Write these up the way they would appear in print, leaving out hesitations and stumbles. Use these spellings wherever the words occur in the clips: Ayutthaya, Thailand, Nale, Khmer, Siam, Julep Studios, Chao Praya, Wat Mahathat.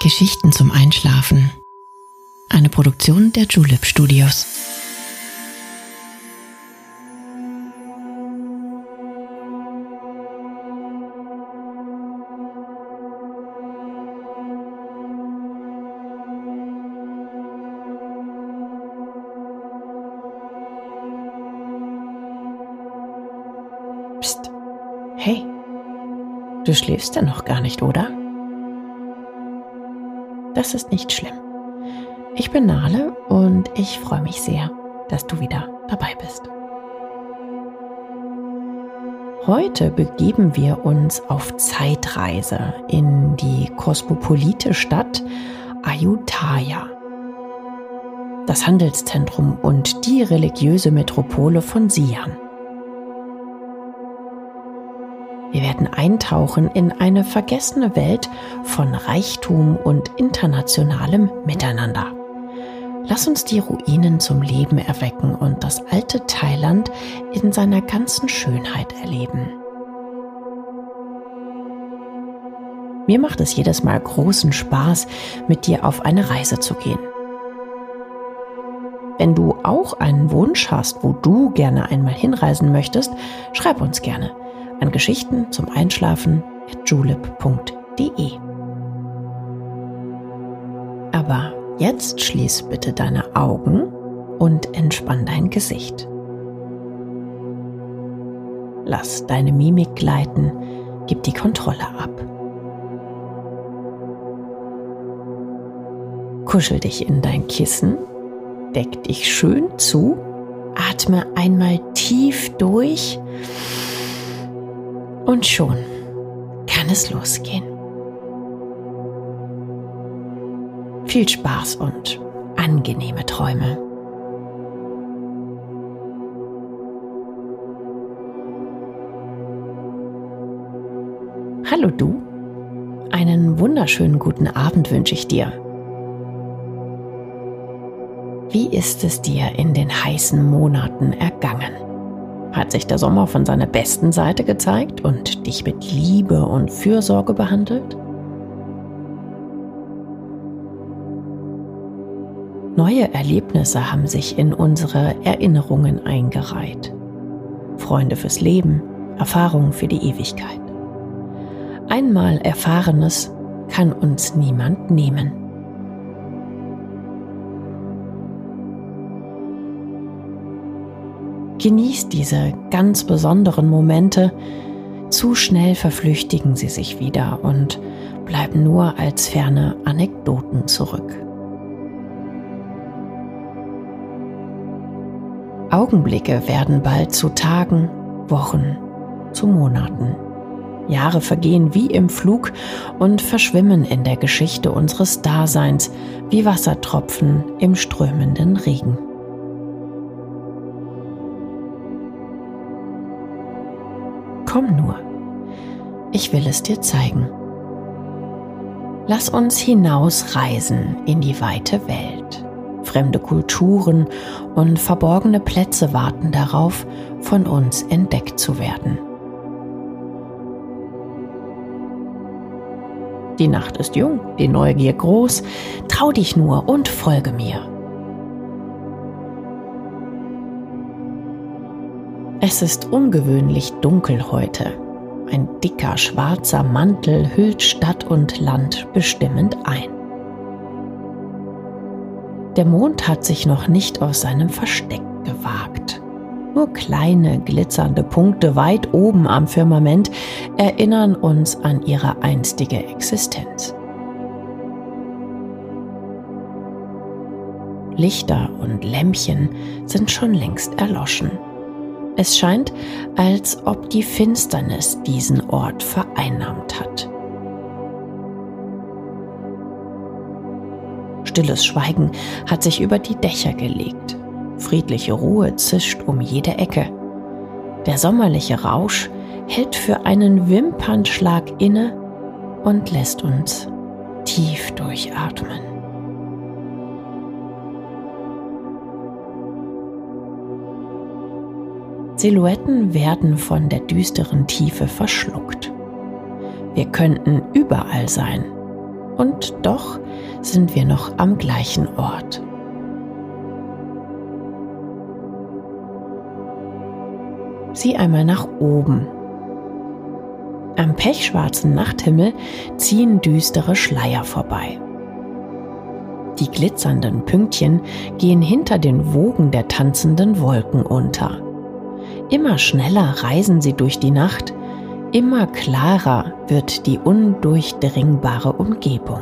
Geschichten zum Einschlafen. Eine Produktion der Julep Studios. Psst. Hey, du schläfst ja noch gar nicht, oder? Das ist nicht schlimm. Ich bin Nale und ich freue mich sehr, dass du wieder dabei bist. Heute begeben wir uns auf Zeitreise in die kosmopolite Stadt Ayutthaya, das Handelszentrum und die religiöse Metropole von Siam. Wir werden eintauchen in eine vergessene Welt von Reichtum und internationalem Miteinander. Lass uns die Ruinen zum Leben erwecken und das alte Thailand in seiner ganzen Schönheit erleben. Mir macht es jedes Mal großen Spaß, mit dir auf eine Reise zu gehen. Wenn du auch einen Wunsch hast, wo du gerne einmal hinreisen möchtest, schreib uns gerne an Geschichten zum Einschlafen @julep.de. Aber jetzt schließ bitte deine Augen und entspann dein Gesicht. Lass deine Mimik gleiten, gib die Kontrolle ab. Kuschel dich in dein Kissen, deck dich schön zu, atme einmal tief durch. Und schon kann es losgehen. Viel Spaß und angenehme Träume. Hallo du, einen wunderschönen guten Abend wünsche ich dir. Wie ist es dir in den heißen Monaten ergangen? Hat sich der Sommer von seiner besten Seite gezeigt und dich mit Liebe und Fürsorge behandelt? Neue Erlebnisse haben sich in unsere Erinnerungen eingereiht. Freunde fürs Leben, Erfahrungen für die Ewigkeit. Einmal Erfahrenes kann uns niemand nehmen. Genieß diese ganz besonderen Momente, zu schnell verflüchtigen sie sich wieder und bleiben nur als ferne Anekdoten zurück. Augenblicke werden bald zu Tagen, Wochen, zu Monaten. Jahre vergehen wie im Flug und verschwimmen in der Geschichte unseres Daseins wie Wassertropfen im strömenden Regen. Komm nur, ich will es dir zeigen. Lass uns hinausreisen in die weite Welt. Fremde Kulturen und verborgene Plätze warten darauf, von uns entdeckt zu werden. Die Nacht ist jung, die Neugier groß. Trau dich nur und folge mir. Es ist ungewöhnlich dunkel heute. Ein dicker, schwarzer Mantel hüllt Stadt und Land bestimmend ein. Der Mond hat sich noch nicht aus seinem Versteck gewagt. Nur kleine, glitzernde Punkte weit oben am Firmament erinnern uns an ihre einstige Existenz. Lichter und Lämpchen sind schon längst erloschen. Es scheint, als ob die Finsternis diesen Ort vereinnahmt hat. Stilles Schweigen hat sich über die Dächer gelegt. Friedliche Ruhe zischt um jede Ecke. Der sommerliche Rausch hält für einen Wimpernschlag inne und lässt uns tief durchatmen. Silhouetten werden von der düsteren Tiefe verschluckt. Wir könnten überall sein, Und doch sind wir noch am gleichen Ort. Sieh einmal nach oben. Am pechschwarzen Nachthimmel ziehen düstere Schleier vorbei. Die glitzernden Pünktchen gehen hinter den Wogen der tanzenden Wolken unter. Immer schneller reisen sie durch die Nacht, immer klarer wird die undurchdringbare Umgebung.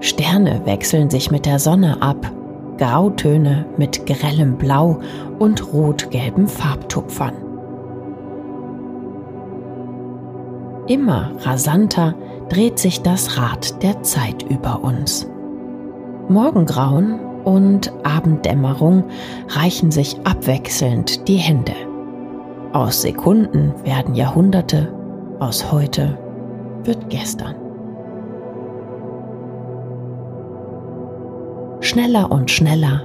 Sterne wechseln sich mit der Sonne ab, Grautöne mit grellem Blau und rot-gelben Farbtupfern. Immer rasanter dreht sich das Rad der Zeit über uns. Morgengrauen und Abenddämmerung reichen sich abwechselnd die Hände. Aus Sekunden werden Jahrhunderte, aus heute wird gestern. Schneller und schneller,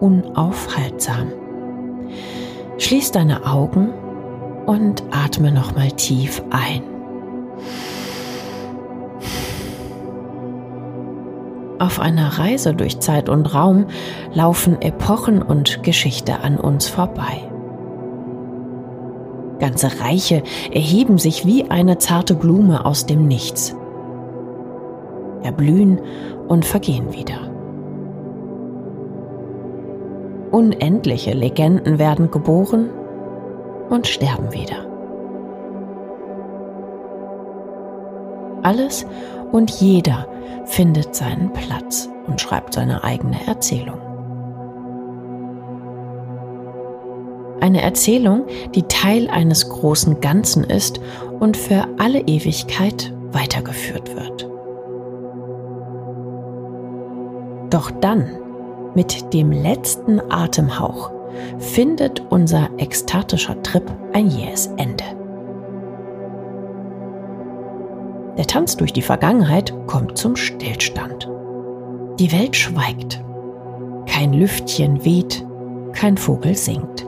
unaufhaltsam. Schließ deine Augen und atme nochmal tief ein. Auf einer Reise durch Zeit und Raum laufen Epochen und Geschichte an uns vorbei. Ganze Reiche erheben sich wie eine zarte Blume aus dem Nichts. Erblühen und vergehen wieder. Unendliche Legenden werden geboren und sterben wieder. Alles und jeder findet seinen Platz und schreibt seine eigene Erzählung. Eine Erzählung, die Teil eines großen Ganzen ist und für alle Ewigkeit weitergeführt wird. Doch dann, mit dem letzten Atemhauch, findet unser ekstatischer Trip ein jähes Ende. Der Tanz durch die Vergangenheit kommt zum Stillstand. Die Welt schweigt. Kein Lüftchen weht, kein Vogel singt.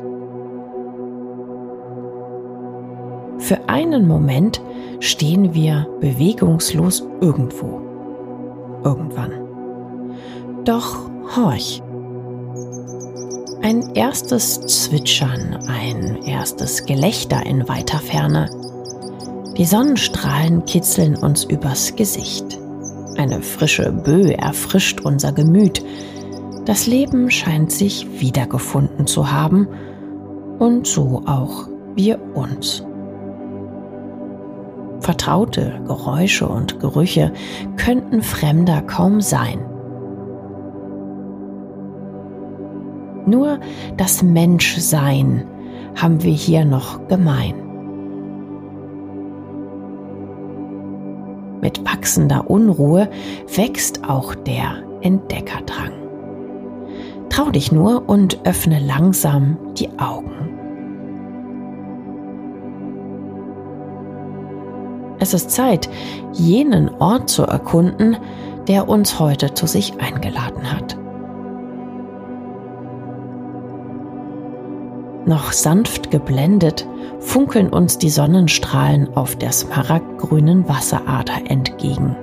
Für einen Moment stehen wir bewegungslos irgendwo. Irgendwann. Doch horch. Ein erstes Zwitschern, ein erstes Gelächter in weiter Ferne. Die Sonnenstrahlen kitzeln uns übers Gesicht. Eine frische Böe erfrischt unser Gemüt. Das Leben scheint sich wiedergefunden zu haben und so auch wir uns. Vertraute Geräusche und Gerüche könnten fremder kaum sein. Nur das Menschsein haben wir hier noch gemein. Mit wachsender Unruhe wächst auch der Entdeckerdrang. Trau dich nur und öffne langsam die Augen. Es ist Zeit, jenen Ort zu erkunden, der uns heute zu sich eingeladen hat. Noch sanft geblendet funkeln uns die Sonnenstrahlen auf der smaragdgrünen Wasserader entgegen.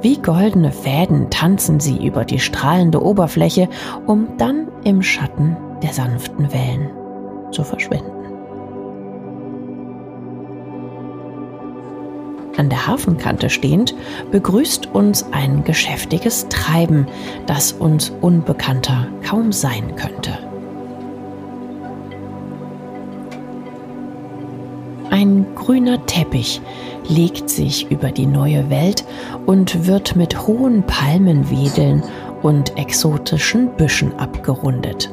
Wie goldene Fäden tanzen sie über die strahlende Oberfläche, um dann im Schatten der sanften Wellen zu verschwinden. An der Hafenkante stehend begrüßt uns ein geschäftiges Treiben, das uns unbekannter kaum sein könnte. Ein grüner Teppich legt sich über die neue Welt und wird mit hohen Palmenwedeln und exotischen Büschen abgerundet.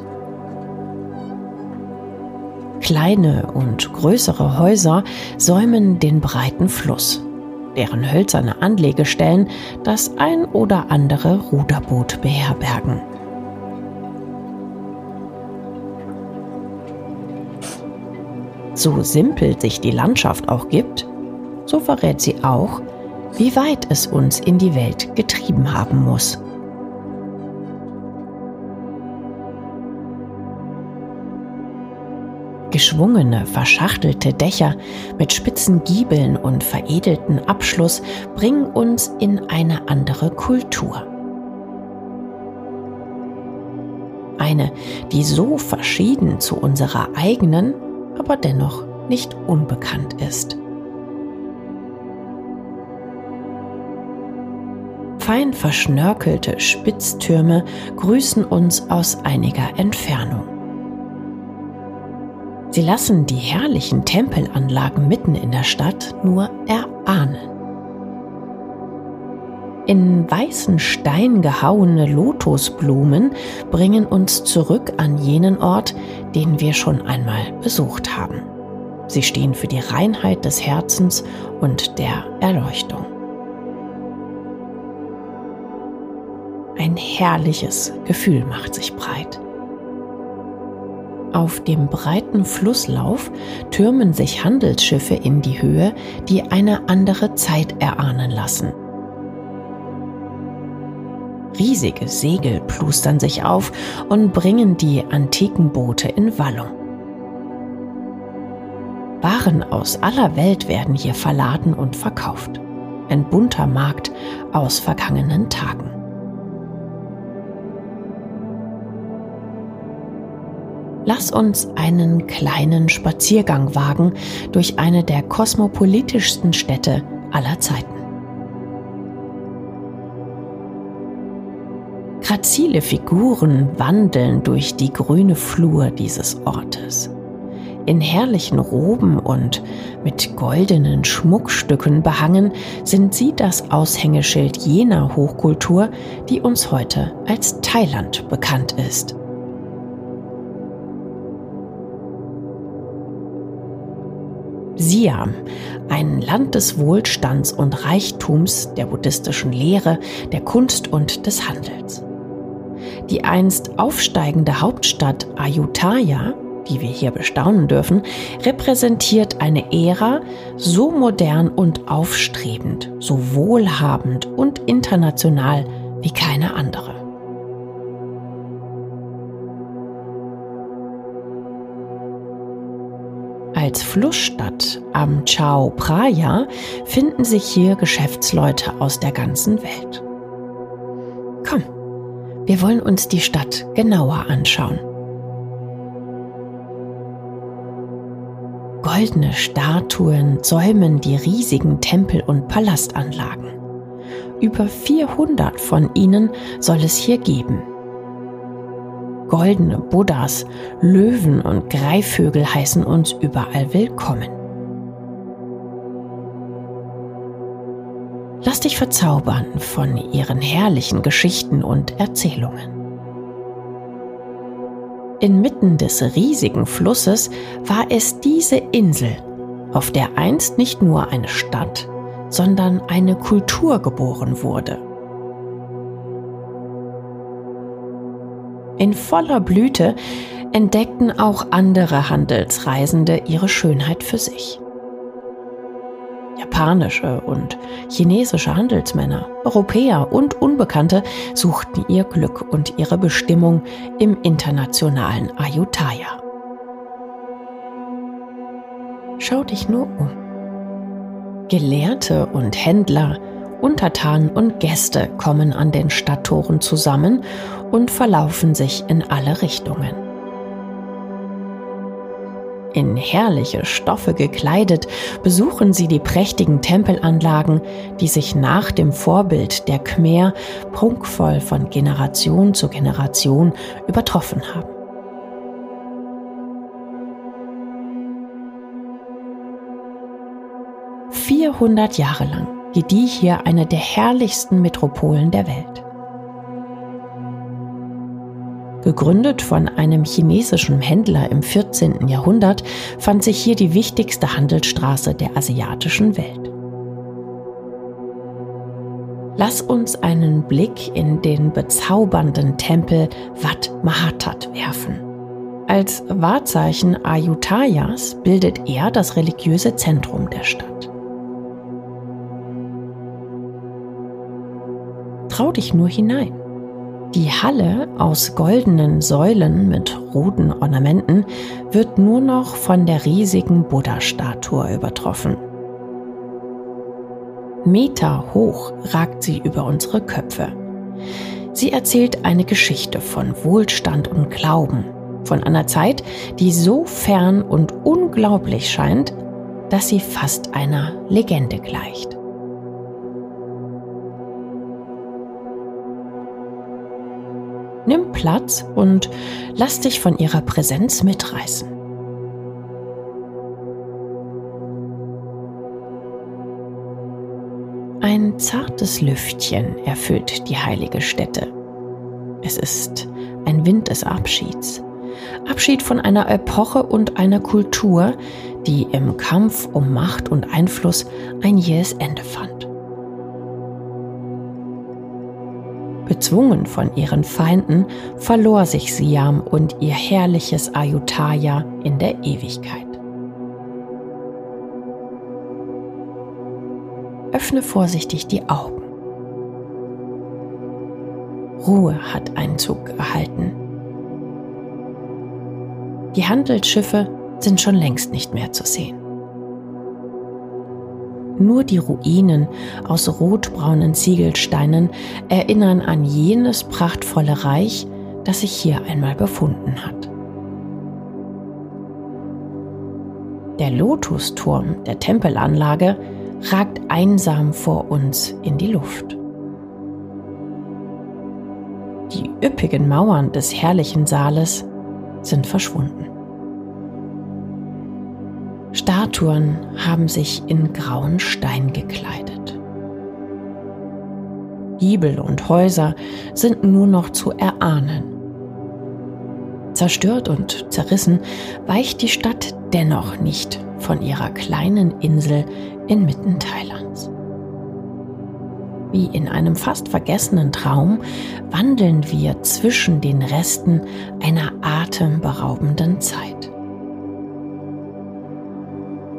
Kleine und größere Häuser säumen den breiten Fluss, deren hölzerne Anlegestellen das ein oder andere Ruderboot beherbergen. So simpel sich die Landschaft auch gibt, so verrät sie auch, wie weit es uns in die Welt getrieben haben muss. Geschwungene, verschachtelte Dächer mit spitzen Giebeln und veredelten Abschluss bringen uns in eine andere Kultur. Eine, die so verschieden zu unserer eigenen, aber dennoch nicht unbekannt ist. Fein verschnörkelte Spitztürme grüßen uns aus einiger Entfernung. Sie lassen die herrlichen Tempelanlagen mitten in der Stadt nur erahnen. In weißen Stein gehauene Lotusblumen bringen uns zurück an jenen Ort, den wir schon einmal besucht haben. Sie stehen für die Reinheit des Herzens und der Erleuchtung. Ein herrliches Gefühl macht sich breit. Auf dem breiten Flusslauf türmen sich Handelsschiffe in die Höhe, die eine andere Zeit erahnen lassen. Riesige Segel plustern sich auf und bringen die antiken Boote in Wallung. Waren aus aller Welt werden hier verladen und verkauft. Ein bunter Markt aus vergangenen Tagen. Lass uns einen kleinen Spaziergang wagen durch eine der kosmopolitischsten Städte aller Zeiten. Grazile Figuren wandeln durch die grüne Flur dieses Ortes. In herrlichen Roben und mit goldenen Schmuckstücken behangen sind sie das Aushängeschild jener Hochkultur, die uns heute als Thailand bekannt ist. Siam, ein Land des Wohlstands und Reichtums, der buddhistischen Lehre, der Kunst und des Handels. Die einst aufsteigende Hauptstadt Ayutthaya, die wir hier bestaunen dürfen, repräsentiert eine Ära so modern und aufstrebend, so wohlhabend und international wie keine andere. Als Flussstadt am Chao Praya finden sich hier Geschäftsleute aus der ganzen Welt. Komm, wir wollen uns die Stadt genauer anschauen. Goldene Statuen säumen die riesigen Tempel- und Palastanlagen. Über 400 von ihnen soll es hier geben. Goldene Buddhas, Löwen und Greifvögel heißen uns überall willkommen. Lass dich verzaubern von ihren herrlichen Geschichten und Erzählungen. Inmitten des riesigen Flusses war es diese Insel, auf der einst nicht nur eine Stadt, sondern eine Kultur geboren wurde. In voller Blüte entdeckten auch andere Handelsreisende ihre Schönheit für sich. Japanische und chinesische Handelsmänner, Europäer und Unbekannte suchten ihr Glück und ihre Bestimmung im internationalen Ayutthaya. Schau dich nur um. Gelehrte und Händler, Untertanen und Gäste kommen an den Stadttoren zusammen und verlaufen sich in alle Richtungen. In herrliche Stoffe gekleidet besuchen sie die prächtigen Tempelanlagen, die sich nach dem Vorbild der Khmer prunkvoll von Generation zu Generation übertroffen haben. "400 Jahre lang" gedieh hier eine der herrlichsten Metropolen der Welt. Gegründet von einem chinesischen Händler im 14. Jahrhundert, fand sich hier die wichtigste Handelsstraße der asiatischen Welt. Lass uns einen Blick in den bezaubernden Tempel Wat Mahathat werfen. Als Wahrzeichen Ayutthayas bildet er das religiöse Zentrum der Stadt. Trau dich nur hinein. Die Halle aus goldenen Säulen mit roten Ornamenten wird nur noch von der riesigen Buddha-Statue übertroffen. Meter hoch ragt sie über unsere Köpfe. Sie erzählt eine Geschichte von Wohlstand und Glauben, von einer Zeit, die so fern und unglaublich scheint, dass sie fast einer Legende gleicht. Nimm Platz und lass dich von ihrer Präsenz mitreißen. Ein zartes Lüftchen erfüllt die heilige Stätte. Es ist ein Wind des Abschieds. Abschied von einer Epoche und einer Kultur, die im Kampf um Macht und Einfluss ein jähes Ende fand. Bezwungen von ihren Feinden verlor sich Siam und ihr herrliches Ayutthaya in der Ewigkeit. Öffne vorsichtig die Augen. Ruhe hat Einzug erhalten. Die Handelsschiffe sind schon längst nicht mehr zu sehen. Nur die Ruinen aus rotbraunen Ziegelsteinen erinnern an jenes prachtvolle Reich, das sich hier einmal befunden hat. Der Lotusturm der Tempelanlage ragt einsam vor uns in die Luft. Die üppigen Mauern des herrlichen Saales sind verschwunden. Statuen haben sich in grauen Stein gekleidet. Giebel und Häuser sind nur noch zu erahnen. Zerstört und zerrissen weicht die Stadt dennoch nicht von ihrer kleinen Insel inmitten Thailands. Wie in einem fast vergessenen Traum wandeln wir zwischen den Resten einer atemberaubenden Zeit.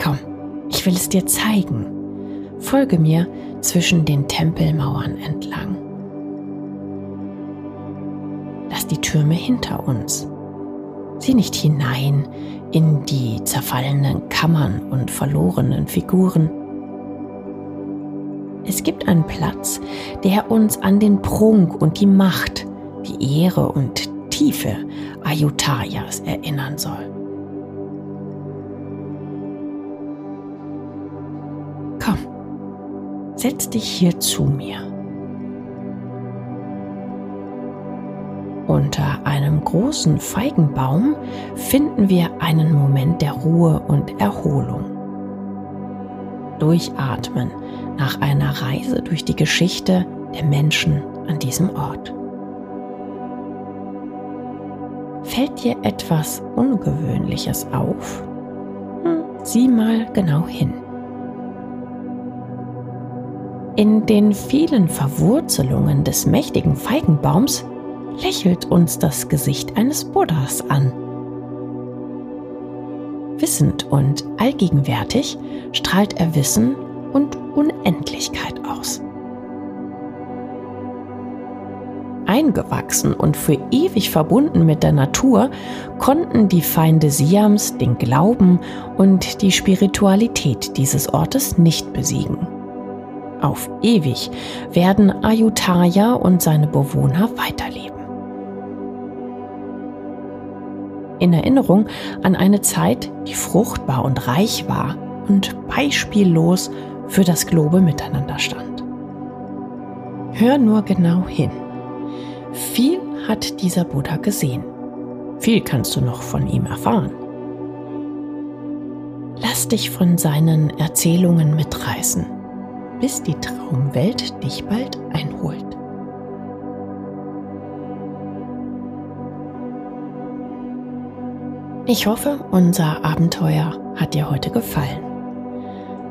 Komm, ich will es dir zeigen. Folge mir zwischen den Tempelmauern entlang. Lass die Türme hinter uns. Sieh nicht hinein in die zerfallenen Kammern und verlorenen Figuren. Es gibt einen Platz, der uns an den Prunk und die Macht, die Ehre und Tiefe Ayutthayas erinnern soll. Komm, setz dich hier zu mir. Unter einem großen Feigenbaum finden wir einen Moment der Ruhe und Erholung. Durchatmen nach einer Reise durch die Geschichte der Menschen an diesem Ort. Fällt dir etwas Ungewöhnliches auf? Sieh mal genau hin. In den vielen Verwurzelungen des mächtigen Feigenbaums lächelt uns das Gesicht eines Buddhas an. Wissend und allgegenwärtig strahlt er Wissen und Unendlichkeit aus. Eingewachsen und für ewig verbunden mit der Natur konnten die Feinde Siams den Glauben und die Spiritualität dieses Ortes nicht besiegen. Auf ewig werden Ayutthaya und seine Bewohner weiterleben. In Erinnerung an eine Zeit, die fruchtbar und reich war und beispiellos für das globe Miteinander stand. Hör nur genau hin. Viel hat dieser Buddha gesehen. Viel kannst du noch von ihm erfahren. Lass dich von seinen Erzählungen mitreißen, bis die Traumwelt dich bald einholt. Ich hoffe, unser Abenteuer hat dir heute gefallen.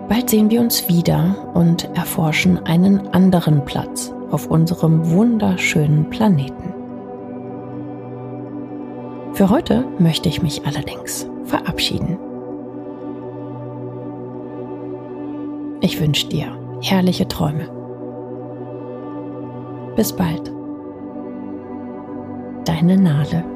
Bald sehen wir uns wieder und erforschen einen anderen Platz auf unserem wunderschönen Planeten. Für heute möchte ich mich allerdings verabschieden. Ich wünsche dir herrliche Träume. Bis bald. deine Nale.